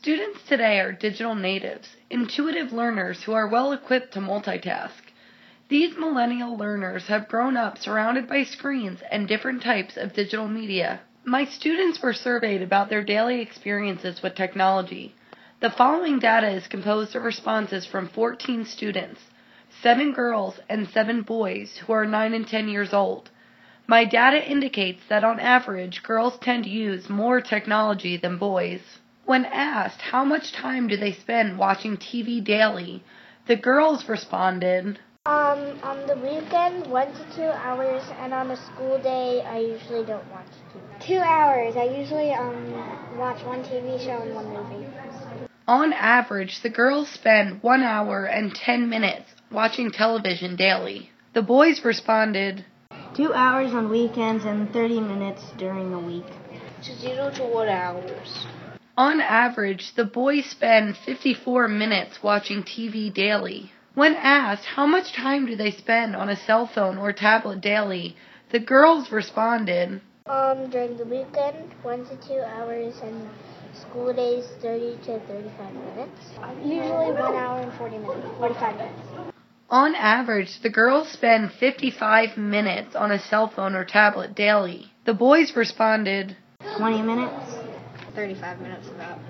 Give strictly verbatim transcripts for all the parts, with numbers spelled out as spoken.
Students today are digital natives, intuitive learners who are well equipped to multitask. These millennial learners have grown up surrounded by screens and different types of digital media. My students were surveyed about their daily experiences with technology. The following data is composed of responses from fourteen students, seven girls and seven boys who are nine and ten years old. My data indicates that on average, girls tend to use more technology than boys. When asked how much time do they spend watching T V daily, the girls responded, Um, on the weekend, one to two hours, and on a school day, I usually don't watch T V. Two hours. I usually, um, watch one T V show and one movie. On average, the girls spend one hour and ten minutes watching television daily. The boys responded, two hours on weekends and thirty minutes during the week. To zero to one hours. On average, the boys spend fifty-four minutes watching T V daily. When asked how much time do they spend on a cell phone or tablet daily, the girls responded, Um, during the weekend, one to two hours, and school days, thirty to thirty-five minutes. Usually one hour and forty minutes, forty-five minutes. On average, the girls spend fifty-five minutes on a cell phone or tablet daily. The boys responded, twenty minutes, thirty-five minutes about.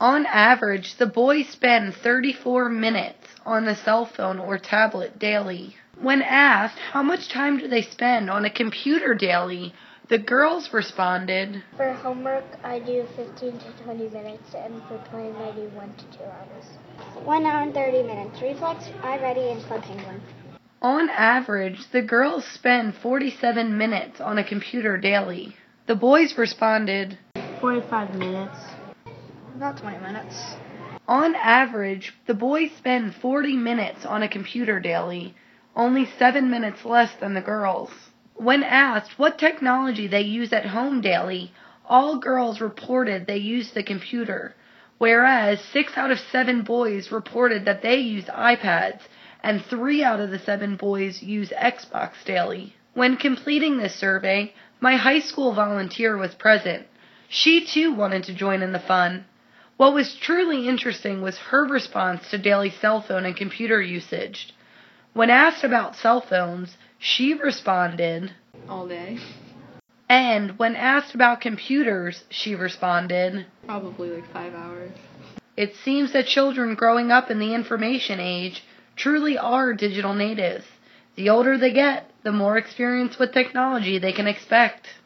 On average, the boys spend thirty-four minutes on the cell phone or tablet daily. When asked how much time do they spend on a computer daily, the girls responded, for homework, I do fifteen to twenty minutes, and for playing, I do one to two hours. One hour and thirty minutes. Reflex, iReady, and Club Penguin. On average, the girls spend forty-seven minutes on a computer daily. The boys responded, forty-five minutes. About twenty minutes. On average, the boys spend forty minutes on a computer daily, only seven minutes less than the girls. When asked what technology they use at home daily, all girls reported they use the computer, whereas six out of seven boys reported that they use iPads, and three out of the seven boys use Xbox daily. When completing this survey, my high school volunteer was present. She too wanted to join in the fun. What was truly interesting was her response to daily cell phone and computer usage. When asked about cell phones, she responded, all day. And when asked about computers, she responded, probably like five hours. It seems that children growing up in the information age truly are digital natives. The older they get, the more experience with technology they can expect.